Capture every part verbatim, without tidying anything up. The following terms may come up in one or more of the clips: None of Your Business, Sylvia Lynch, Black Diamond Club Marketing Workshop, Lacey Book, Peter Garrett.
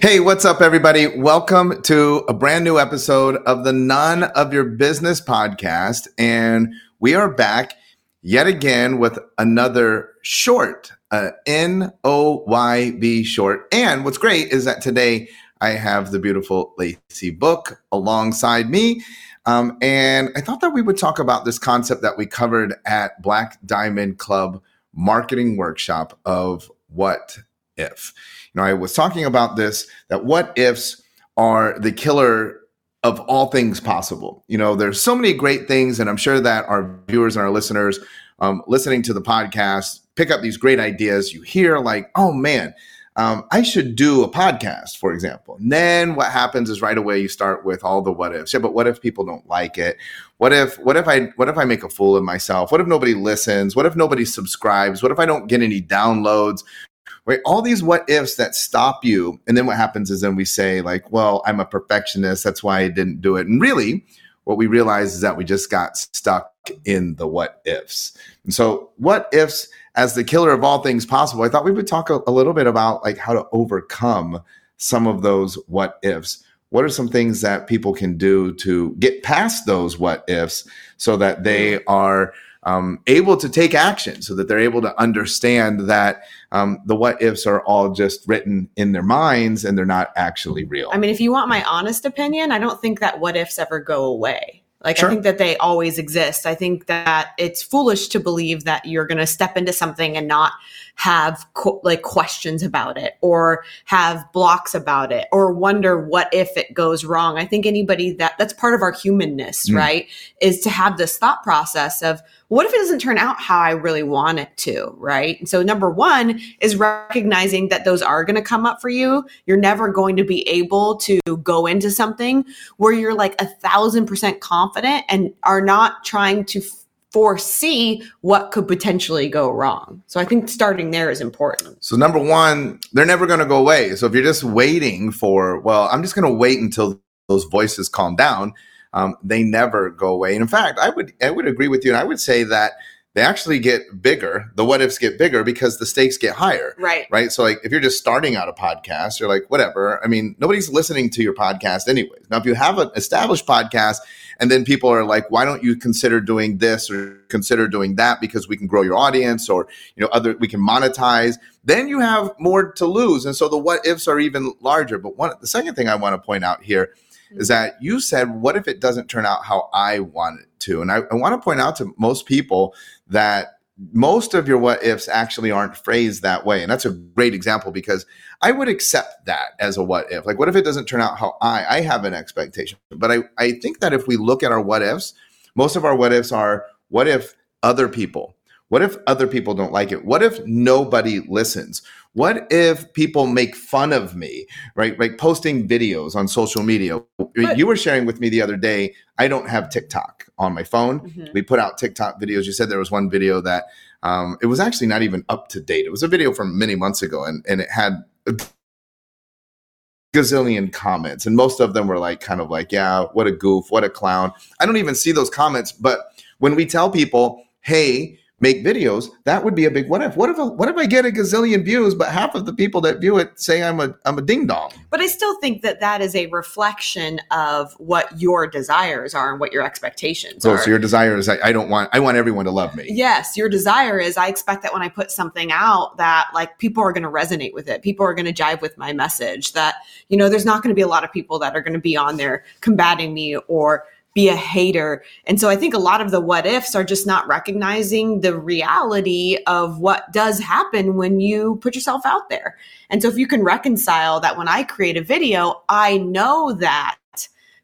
Hey, what's up, everybody? Welcome to a brand new episode of the None of Your Business podcast. And we are back yet again with another short, uh, N O Y B short. And what's great is that today I have the beautiful Lacey Book alongside me. Um, and I thought that we would talk about this concept that we covered at Black Diamond Club Marketing Workshop of what if. You know, I was talking about this, that what ifs are the killer of all things possible. You know, there's so many great things, and I'm sure that our viewers and our listeners um, listening to the podcast pick up these great ideas. You hear like, oh man, Um, I should do a podcast, for example. And then what happens is right away you start with all the what ifs. Yeah, but what if people don't like it? What if what if I what if I make a fool of myself? What if nobody listens? What if nobody subscribes? What if I don't get any downloads? Right? All these what ifs that stop you. And then what happens is then we say like, well, I'm a perfectionist. That's why I didn't do it. And really, what we realize is that we just got stuck in the what ifs. And so what ifs as the killer of all things possible, I thought we would talk a, a little bit about like how to overcome some of those what ifs. What are some things that people can do to get past those what ifs so that they are um, able to take action, so that they're able to understand that um, the what ifs are all just written in their minds and they're not actually real. I mean, if you want my honest opinion, I don't think that what ifs ever go away. Like, sure. I think that they always exist. I think that it's foolish to believe that you're going to step into something and not have co- like questions about it or have blocks about it or wonder what if it goes wrong. I think anybody that that's part of our humanness, mm. right, is to have this thought process of what if it doesn't turn out how I really want it to, right? And so number one is recognizing that those are going to come up for you. You're never going to be able to go into something where you're like a thousand percent confident and are not trying to f- foresee what could potentially go wrong. So I think starting there is important. So number one, they're never going to go away. So if you're just waiting for, well, I'm just going to wait until those voices calm down, um, they never go away. And in fact, I would I would agree with you, and I would say that they actually get bigger. The what ifs get bigger because the stakes get higher. Right. Right. So like if you're just starting out a podcast, you're like, whatever. I mean, nobody's listening to your podcast anyways. Now, if you have an established podcast and then people are like, why don't you consider doing this or consider doing that because we can grow your audience or, you know, other, we can monetize, then you have more to lose. And so the what ifs are even larger. But one, the second thing I want to point out here is that you said, what if it doesn't turn out how I want it to? And I, I want to point out to most people that most of your what ifs actually aren't phrased that way. And that's a great example because I would accept that as a what if. Like, what if it doesn't turn out how I, I have an expectation? But I, I think that if we look at our what ifs, most of our what ifs are, what if other people? What if other people don't like it? What if nobody listens? What if people make fun of me, right? Like posting videos on social media. But you were sharing with me the other day, I don't have TikTok on my phone. Mm-hmm. We put out TikTok videos. You said there was one video that um, it was actually not even up to date. It was a video from many months ago, and, and it had a gazillion comments. And most of them were like, kind of like, yeah, what a goof, what a clown. I don't even see those comments. But when we tell people, hey, make videos, that would be a big what if. What if what if I get a gazillion views, but half of the people that view it say I'm a I'm a ding dong? But I still think that that is a reflection of what your desires are and what your expectations oh, are. So your desire is I, I don't want I want everyone to love me. Yes, your desire is I expect that when I put something out that like people are going to resonate with it, people are going to jive with my message. That you know, there's not going to be a lot of people that are going to be on there combating me or be a hater. And so I think a lot of the what ifs are just not recognizing the reality of what does happen when you put yourself out there. And so if you can reconcile that when I create a video, I know that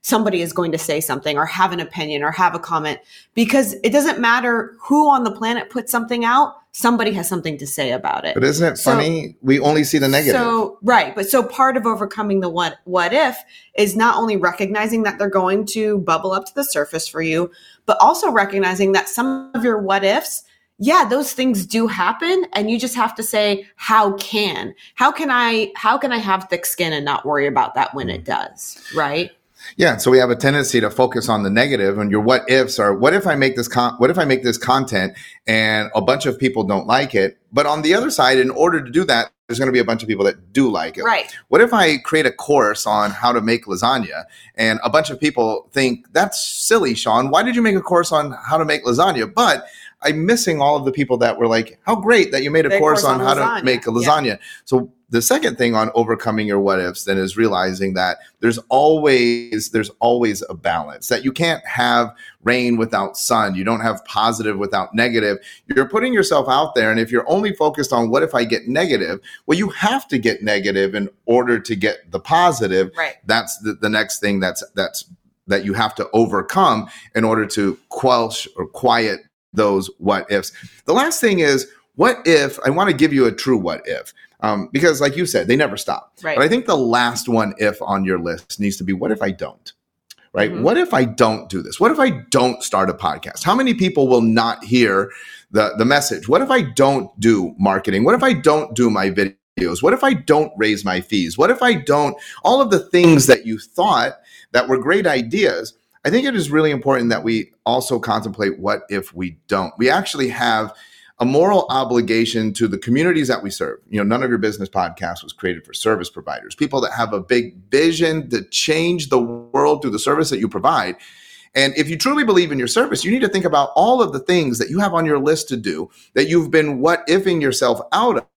somebody is going to say something or have an opinion or have a comment, because it doesn't matter who on the planet puts something out, somebody has something to say about it. But isn't it funny? So, we only see the negative. So right. But so part of overcoming the what, what if is not only recognizing that they're going to bubble up to the surface for you, but also recognizing that some of your what ifs, yeah, those things do happen. And you just have to say, how can, how can I, how can I have thick skin and not worry about that when it does? Right. Yeah, so we have a tendency to focus on the negative, and your what ifs are, what if I make this con- what if I make this content and a bunch of people don't like it? But on the other side, in order to do that, there's going to be a bunch of people that do like it. Right. What if I create a course on how to make lasagna and a bunch of people think, that's silly, Sean. Why did you make a course on how to make lasagna? But I'm missing all of the people that were like, how great that you made a course, course on, on how lasagna. to make a lasagna. Yeah. So the second thing on overcoming your what ifs then is realizing that there's always there's always a balance, that you can't have rain without sun. You don't have positive without negative. You're putting yourself out there. And if you're only focused on what if I get negative, well, you have to get negative in order to get the positive. Right. That's the, the next thing that's that's that you have to overcome in order to quench or quiet those what ifs. The last thing is, what if, I want to give you a true what if, um, because like you said, they never stop. Right. But I think the last one if on your list needs to be, what if I don't? Right? Mm-hmm. What if I don't do this? What if I don't start a podcast? How many people will not hear the, the message? What if I don't do marketing? What if I don't do my videos? What if I don't raise my fees? What if I don't? All of the things that you thought that were great ideas, I think it is really important that we also contemplate what if we don't. We actually have a moral obligation to the communities that we serve. You know, None of Your Business podcast was created for service providers, people that have a big vision to change the world through the service that you provide. And if you truly believe in your service, you need to think about all of the things that you have on your list to do that you've been what-ifing yourself out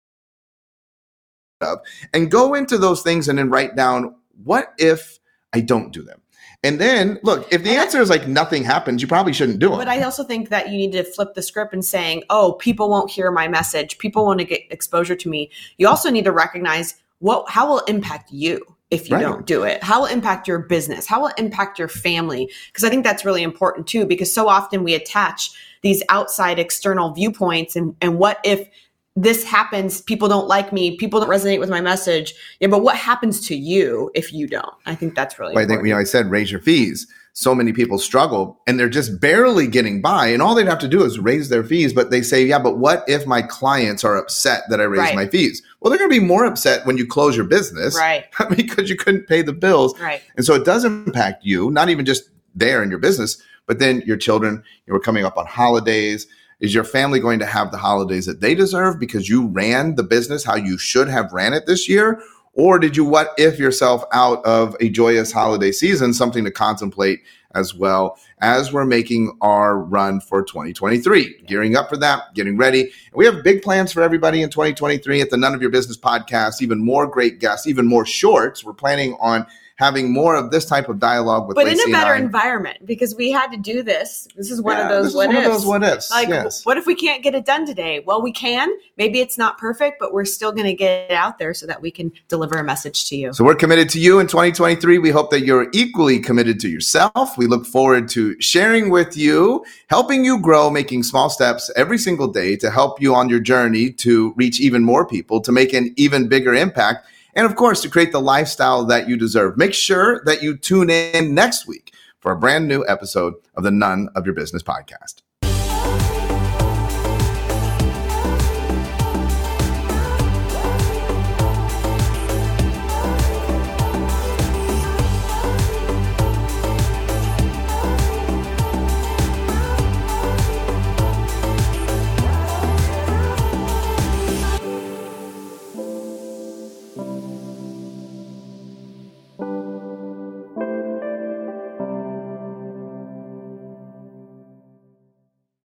of, and go into those things and then write down, what if I don't do them? And then, look, if the answer is like nothing happens, you probably shouldn't do it. But I also think that you need to flip the script and saying, oh, people won't hear my message. People want to get exposure to me. You also need to recognize what how will it impact you if you right. don't do it? How will it impact your business? How will it impact your family? Because I think that's really important too, because so often we attach these outside external viewpoints and, and what if this happens, people don't like me, people don't resonate with my message. Yeah, but what happens to you if you don't? I think that's really well, important. I think, you know, I said raise your fees. So many people struggle and they're just barely getting by, and all they'd have to do is raise their fees. But they say, yeah, but what if my clients are upset that I raised right. my fees? Well, they're going to be more upset when you close your business right. because you couldn't pay the bills. Right. And so it does impact you, not even just there in your business, but then your children, you know, coming up on holidays. Is your family going to have the holidays that they deserve because you ran the business how you should have ran it this year? Or did you what if yourself out of a joyous holiday season? Something to contemplate as well as we're making our run for twenty twenty-three, gearing up for that, getting ready. And we have big plans for everybody in twenty twenty-three at the None of Your Business podcast, even more great guests, even more shorts. We're planning on having more of this type of dialogue with, but Lacey in a better environment, because we had to do this. This is one yeah, of those what ifs. One of those what ifs. Like, yes. What if we can't get it done today? Well, we can. Maybe it's not perfect, but we're still going to get it out there so that we can deliver a message to you. So we're committed to you in twenty twenty-three. We hope that you're equally committed to yourself. We look forward to sharing with you, helping you grow, making small steps every single day to help you on your journey to reach even more people, to make an even bigger impact. And of course, to create the lifestyle that you deserve. Make sure that you tune in next week for a brand new episode of the None of Your Business podcast.